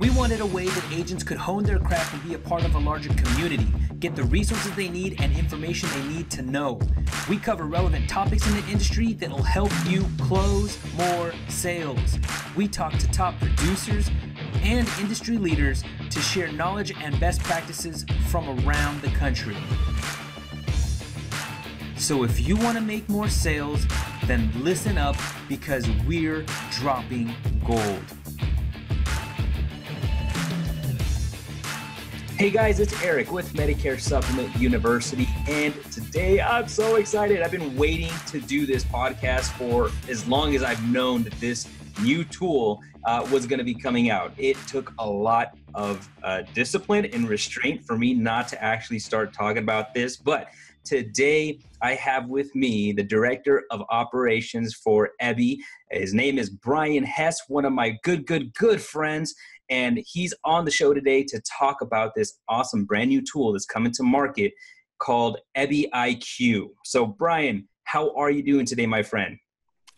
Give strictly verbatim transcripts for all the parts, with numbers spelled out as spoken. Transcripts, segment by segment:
We wanted a way that agents could hone their craft and be a part of a larger community, get the resources they need and information they need to know. We cover relevant topics in the industry that will help you close more sales. We talk to top producers and industry leaders to share knowledge and best practices from around the country. So if you want to make more sales, then listen up, because we're dropping gold. Hey guys, it's Eric with Medicare Supplement University, and today I'm so excited. I've been waiting to do this podcast for as long as I've known that this new tool uh, was going to be coming out. It took a lot of uh, discipline and restraint for me not to actually start talking about this, but today I have with me the Director of Operations for ebbie. His name is Brian Hess, one of my good, good, good friends. And he's on the show today to talk about this awesome brand new tool that's coming to market called ebbie I Q. So Brian, how are you doing today, my friend?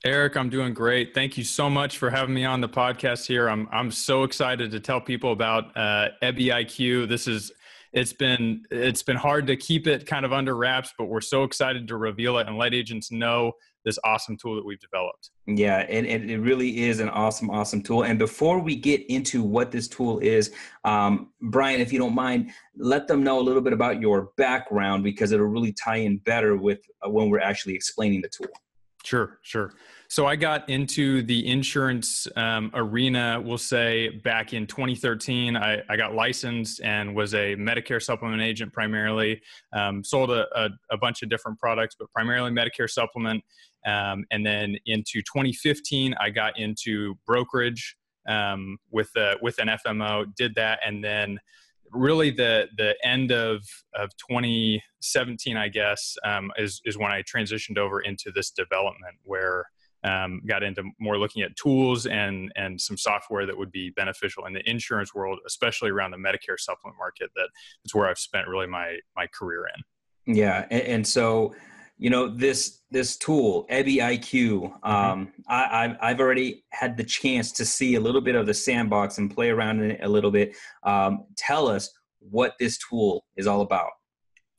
Eric, I'm doing great. Thank you so much for having me on the podcast here. I'm I'm so excited to tell people about uh, ebbie I Q. This is it's been it's been hard to keep it kind of under wraps, but we're so excited to reveal it and let agents know this awesome tool that we've developed. Yeah, and, and it really is an awesome, awesome tool. And before we get into what this tool is, um, Brian, if you don't mind, let them know a little bit about your background, because it'll really tie in better with uh, when we're actually explaining the tool. Sure, sure. So I got into the insurance um, arena, we'll say, back in twenty thirteen. I, I got licensed and was a Medicare supplement agent primarily, um, sold a, a, a bunch of different products, but primarily Medicare supplement. Um, and then into twenty fifteen, I got into brokerage um, with a, with an F M O, did that. And then really the the end of, of twenty seventeen, I guess, um, is, is when I transitioned over into this development, where um, got into more looking at tools and, and some software that would be beneficial in the insurance world, especially around the Medicare supplement market. That is where I've spent really my, my career in. Yeah. And, and so, you know, this this tool, ebbie I Q, um, I, I've already had the chance to see a little bit of the sandbox and play around in it a little bit. Um, tell us what this tool is all about.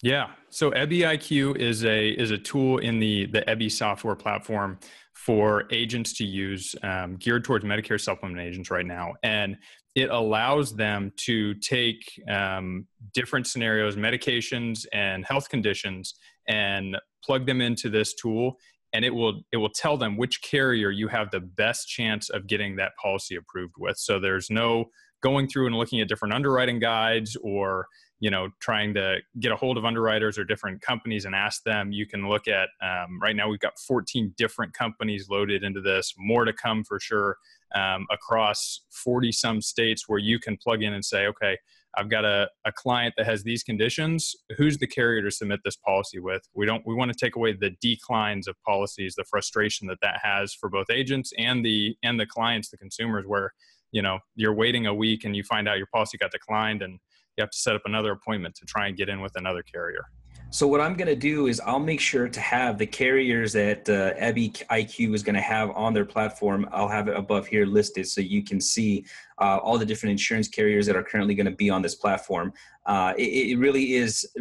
Yeah, so ebbie I Q is a is a tool in the the ebbie software platform for agents to use, um, geared towards Medicare supplement agents right now, and it allows them to take um, different scenarios, medications, and health conditions, and plug them into this tool, and it will it will tell them which carrier you have the best chance of getting that policy approved with. So there's no going through and looking at different underwriting guides, or you know, trying to get a hold of underwriters or different companies and ask them. You can look at um, right now we've got fourteen different companies loaded into this, more to come for sure, um, across forty some states, where you can plug in and say, okay, I've got a, a client that has these conditions. Who's the carrier to submit this policy with? We don't. We want to take away the declines of policies, the frustration that that has for both agents and the and the clients, the consumers, where you know you're waiting a week and you find out your policy got declined and you have to set up another appointment to try and get in with another carrier. So what I'm going to do is I'll make sure to have the carriers that uh, ebbie I Q is going to have on their platform. I'll have it above here listed so you can see uh, all the different insurance carriers that are currently going to be on this platform. Uh, it, it really is,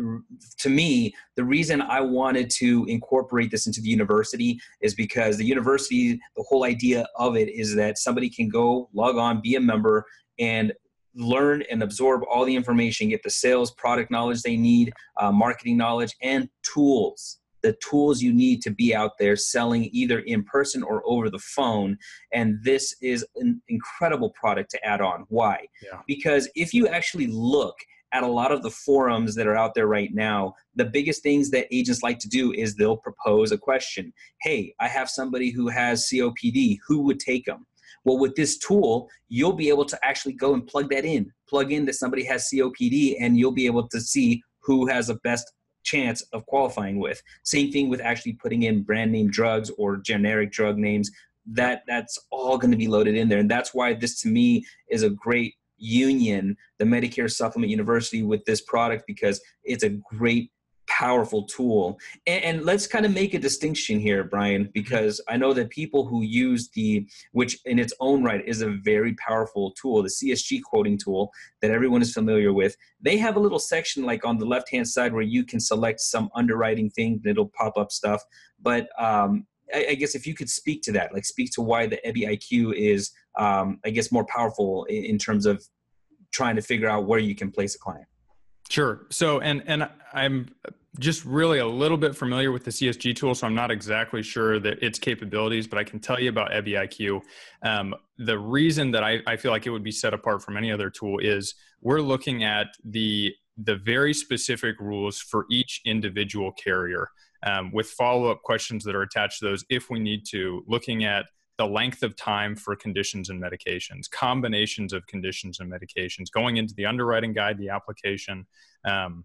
to me, the reason I wanted to incorporate this into the university is because the university, the whole idea of it is that somebody can go log on, be a member, and learn and absorb all the information, get the sales, product knowledge they need, uh, marketing knowledge, and tools, the tools you need to be out there selling either in person or over the phone. And this is an incredible product to add on. Why? Yeah. Because if you actually look at a lot of the forums that are out there right now, the biggest things that agents like to do is they'll propose a question. Hey, I have somebody who has C O P D, who would take them? Well, with this tool, you'll be able to actually go and plug that in, plug in that somebody has C O P D, and you'll be able to see who has the best chance of qualifying with. Same thing with actually putting in brand name drugs or generic drug names. That that's all going to be loaded in there. And that's why this, to me, is a great union, the Medicare Supplement University, with this product, because it's a great powerful tool. And, and let's kind of make a distinction here, Brian, because I know that people who use the, which in its own right is a very powerful tool, the C S G quoting tool that everyone is familiar with, they have a little section like on the left-hand side where you can select some underwriting thing that'll pop up stuff. But um, I, I guess if you could speak to that, like speak to why the ebbie I Q is, um, I guess, more powerful in, in terms of trying to figure out where you can place a client. Sure. So, and and I'm just really a little bit familiar with the C S G tool, so I'm not exactly sure that its capabilities, but I can tell you about ebbie I Q. Um, the reason that I, I feel like it would be set apart from any other tool is we're looking at the the very specific rules for each individual carrier, um, with follow-up questions that are attached to those if we need to, looking at the length of time for conditions and medications, combinations of conditions and medications, going into the underwriting guide, the application, um,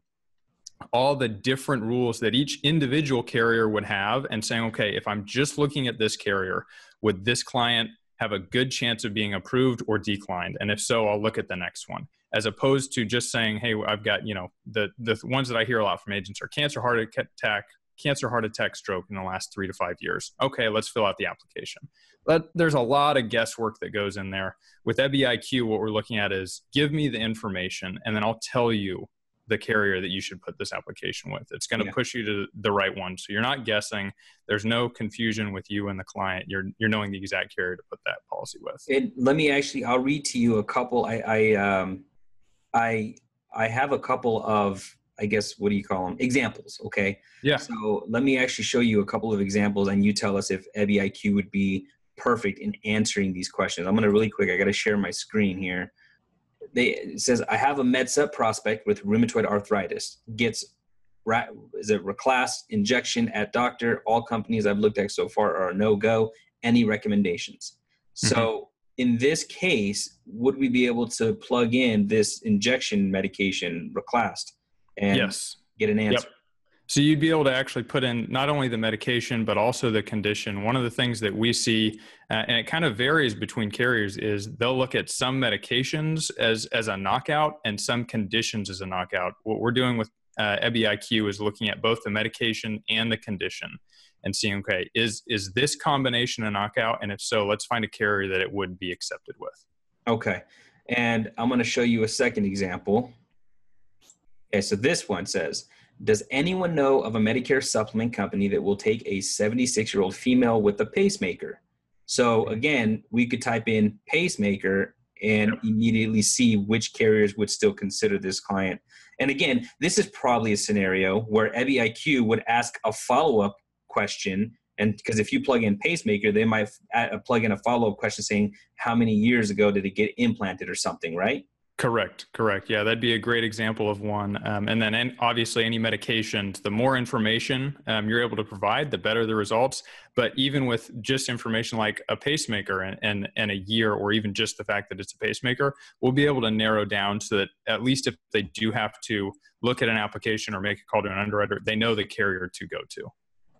all the different rules that each individual carrier would have, and saying, okay, if I'm just looking at this carrier, would this client have a good chance of being approved or declined? And if so, I'll look at the next one, as opposed to just saying, hey, I've got, you know, the, the ones that I hear a lot from agents are cancer, heart attack, cancer, heart attack, stroke in the last three to five years. Okay, let's fill out the application. But there's a lot of guesswork that goes in there. With ebbie I Q, what we're looking at is give me the information, and then I'll tell you the carrier that you should put this application with. It's going to yeah. push you to the right one. So you're not guessing. There's no confusion with you and the client. You're you're knowing the exact carrier to put that policy with. And let me actually, I'll read to you a couple. I I um, I I have a couple of, I guess, what do you call them? Examples, okay? Yeah. So let me actually show you a couple of examples, and you tell us if ebbie I Q would be perfect in answering these questions. I'm gonna really quick, I gotta share my screen here. They, it says, I have a MedSup prospect with rheumatoid arthritis. Gets, is it reclassed injection at doctor? All companies I've looked at so far are no-go. Any recommendations? Mm-hmm. So in this case, would we be able to plug in this injection medication, reclassed, and yes. get an answer? Yep. So you'd be able to actually put in not only the medication, but also the condition. One of the things that we see, uh, and it kind of varies between carriers, is they'll look at some medications as, as a knockout and some conditions as a knockout. What we're doing with uh, ebbie I Q is looking at both the medication and the condition and seeing, okay, is, is this combination a knockout? And if so, let's find a carrier that it would be accepted with. Okay. And I'm going to show you a second example. Okay, so this one says, does anyone know of a Medicare supplement company that will take a seventy-six-year-old female with a pacemaker? So again, we could type in pacemaker and yep. immediately see which carriers would still consider this client. And again, this is probably a scenario where ebbie I Q would ask a follow-up question, and because if you plug in pacemaker, they might plug in a follow-up question saying, how many years ago did it get implanted or something, right? Correct. Correct. Yeah, that'd be a great example of one. Um, and then and obviously any medications, the more information um, you're able to provide, the better the results. But even with just information like a pacemaker and, and, and a year, or even just the fact that it's a pacemaker, we'll be able to narrow down so that at least if they do have to look at an application or make a call to an underwriter, they know the carrier to go to.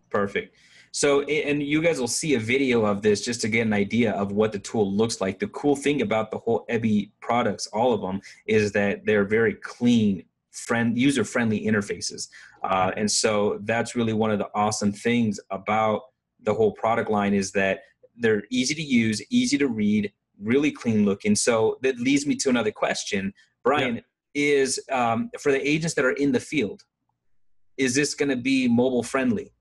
Perfect. So, and you guys will see a video of this just to get an idea of what the tool looks like. The cool thing about the whole ebbie products, all of them, is that they're very clean, friend, user-friendly interfaces. Uh, and so that's really one of the awesome things about the whole product line, is that they're easy to use, easy to read, really clean looking. So that leads me to another question, Brian, yeah. is um, for the agents that are in the field, is this going to be mobile friendly?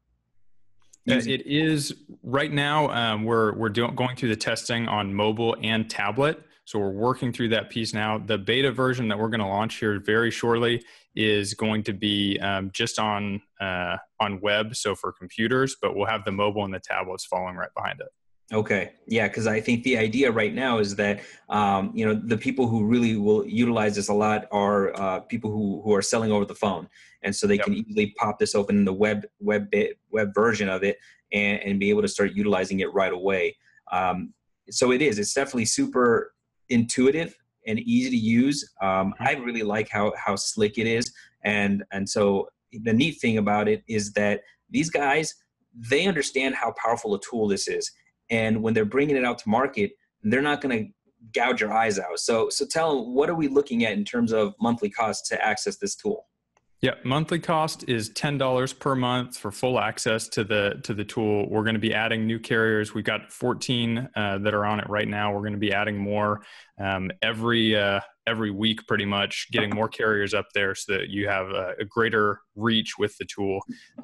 It is right now. Um, we're we're doing going through the testing on mobile and tablet, so we're working through that piece now. The beta version that we're going to launch here very shortly is going to be um, just on uh, on web, so for computers, but we'll have the mobile and the tablets following right behind it. Okay, yeah, because I think the idea right now is that um, you know, the people who really will utilize this a lot are uh, people who who are selling over the phone, and so they yep. can easily pop this open in the web web web version of it and, and be able to start utilizing it right away. Um, so it is, it's definitely super intuitive and easy to use. Um, mm-hmm. I really like how how slick it is, and and so the neat thing about it is that these guys, they understand how powerful a tool this is. And when they're bringing it out to market, they're not going to gouge your eyes out. So so tell them, what are we looking at in terms of monthly costs to access this tool? Yeah, monthly cost is ten dollars per month for full access to the to the tool. We're going to be adding new carriers. We've got fourteen uh, that are on it right now. We're going to be adding more um, every uh, every week, pretty much, getting more carriers up there so that you have a, a greater reach with the tool.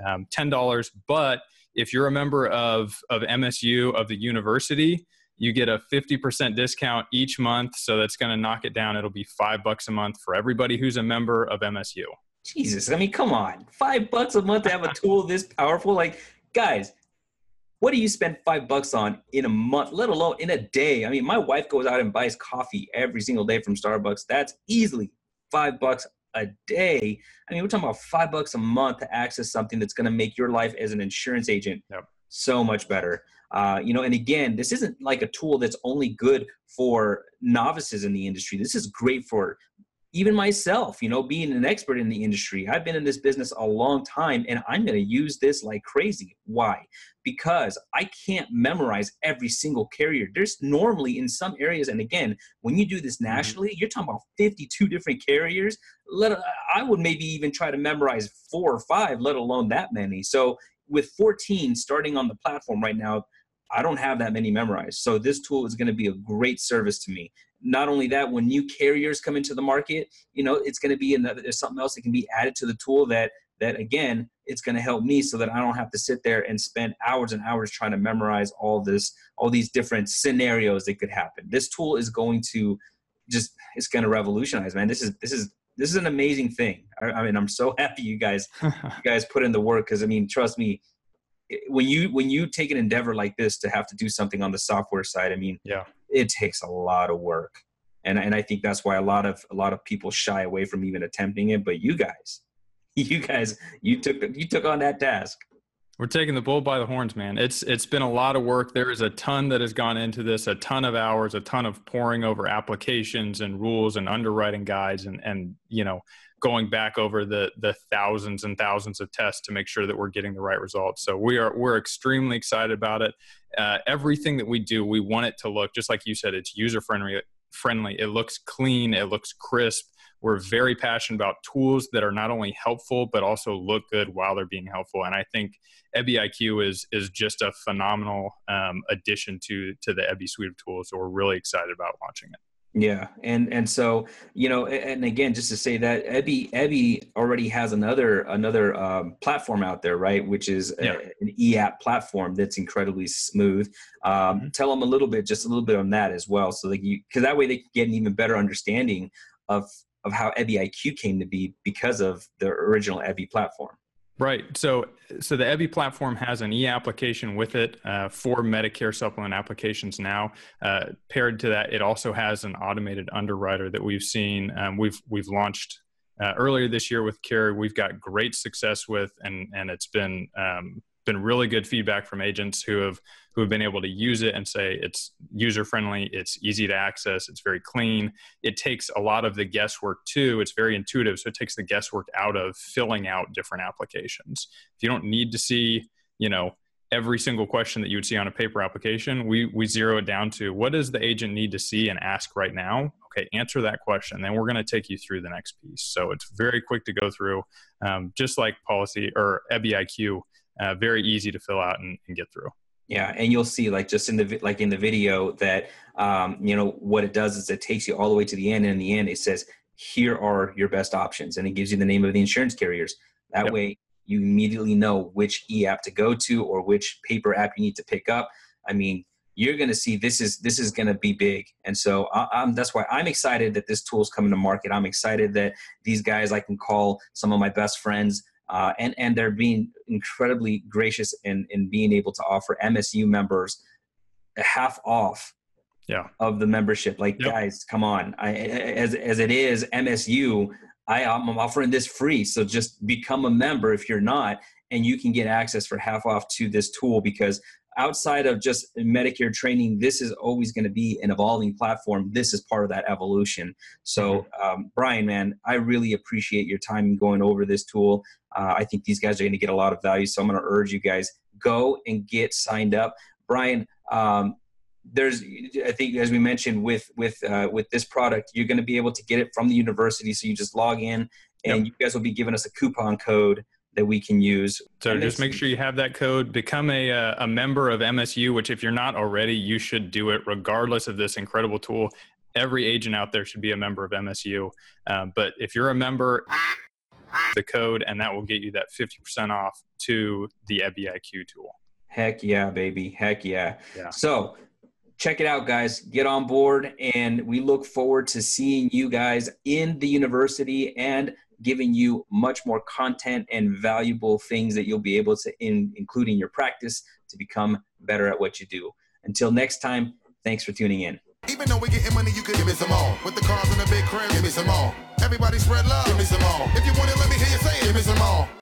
Um, ten dollars, but if you're a member of of M S U, of the university, you get a fifty percent discount each month. So that's going to knock it down. It'll be five bucks a month for everybody who's a member of M S U. Jesus, I mean, come on. Five bucks a month to have a tool this powerful? Like, guys, what do you spend five bucks on in a month, let alone in a day? I mean, my wife goes out and buys coffee every single day from Starbucks. That's easily five bucks a day. I mean, we're talking about five bucks a month to access something that's going to make your life as an insurance agent yep. so much better. Uh, you know, and again, this isn't like a tool that's only good for novices in the industry. This is great for even myself, you know, being an expert in the industry. I've been in this business a long time, and I'm going to use this like crazy. Why? Because I can't memorize every single carrier. There's normally in some areas, and again, when you do this nationally, mm-hmm. you're talking about fifty-two different carriers. Let I would maybe even try to memorize four or five, let alone that many. So with fourteen starting on the platform right now, I don't have that many memorized. So this tool is going to be a great service to me. Not only that, when new carriers come into the market, you know, it's going to be another, there's something else that can be added to the tool that, that again, it's going to help me so that I don't have to sit there and spend hours and hours trying to memorize all this, all these different scenarios that could happen. This tool is going to just, it's going to revolutionize, man. This is, this is, this is an amazing thing. I, I mean, I'm so happy you guys, you guys put in the work. Cause I mean, trust me, when you, when you take an endeavor like this to have to do something on the software side, I mean, yeah. it takes a lot of work. And, and I think that's why a lot of, a lot of people shy away from even attempting it, but you guys, you guys, you took, you took on that task. We're taking the bull by the horns, man. It's, it's been a lot of work. There is a ton that has gone into this, a ton of hours, a ton of poring over applications and rules and underwriting guides and, and, you know, going back over the the thousands and thousands of tests to make sure that we're getting the right results. So we are, we're extremely excited about it. Uh, everything that we do, we want it to look, just like you said, it's user-friendly. Friendly. It looks clean. It looks crisp. We're very passionate about tools that are not only helpful, but also look good while they're being helpful. And I think ebbie I Q is is just a phenomenal um, addition to, to the Ebbie suite of tools. So we're really excited about launching it. Yeah. And, and so, you know, and again, just to say that Ebbie, Ebbie already has another, another um, platform out there, right? Which is yeah. a, an e-app platform that's incredibly smooth. Um, mm-hmm. Tell them a little bit, just a little bit on that as well. So that you, cause that way they can get an even better understanding of, of how ebbie I Q came to be because of the original Ebbie platform. Right. So, so the Ebbie platform has an e-application with it uh, for Medicare supplement applications now. Uh, paired to that, it also has an automated underwriter that we've seen. Um, we've we've launched uh, earlier this year with Care. We've got great success with, and and it's been um, been really good feedback from agents who have who have been able to use it and say it's user friendly, it's easy to access, it's very clean. It takes a lot of the guesswork too. It's very intuitive, so it takes the guesswork out of filling out different applications. If you don't need to see, you know, every single question that you would see on a paper application, we we zero it down to what does the agent need to see and ask right now. Okay, answer that question. Then we're going to take you through the next piece. So it's very quick to go through, um, just like policy or ebbie I Q. Uh, very easy to fill out and, and get through. Yeah. And you'll see like just in the, like in the video that, um, you know, what it does is it takes you all the way to the end. And in the end, it says, here are your best options. And it gives you the name of the insurance carriers. That yep. way you immediately know which e-app to go to or which paper app you need to pick up. I mean, you're going to see this is, this is going to be big. And so I, I'm, that's why I'm excited that this tool is coming to market. I'm excited that these guys, I can call some of my best friends. Uh, and, and they're being incredibly gracious in, in being able to offer M S U members a half off yeah. of the membership. Like, yep. guys, come on. I, as as it is, M S U, I, I'm offering this free. So just become a member if you're not, and you can get access for half off to this tool because outside of just Medicare training, this is always going to be an evolving platform. This is part of that evolution. So, um, Brian, man, I really appreciate your time going over this tool. Uh, I think these guys are going to get a lot of value. So I'm going to urge you guys, go and get signed up. Brian, um, there's, I think as we mentioned with, with, uh, with this product, you're going to be able to get it from the university. So you just log in and yep. you guys will be giving us a coupon code that we can use. So just make sure you have that code. Become a a member of M S U, which if you're not already, you should do it regardless of this incredible tool. Every agent out there should be a member of M S U. Uh, but if you're a member, the code, and that will get you that fifty percent off to the ebbie I Q tool. Heck yeah, baby. Heck yeah. yeah. So check it out, guys. Get on board, and we look forward to seeing you guys in the university and giving you much more content and valuable things that you'll be able to in, include in your practice to become better at what you do. Until next time, thanks for tuning in. Even though we getting money, you could give me some more. With the cars and the big crib, give me some more. Everybody spread love, give me some more. If you want it, let me hear you say it, give me some more.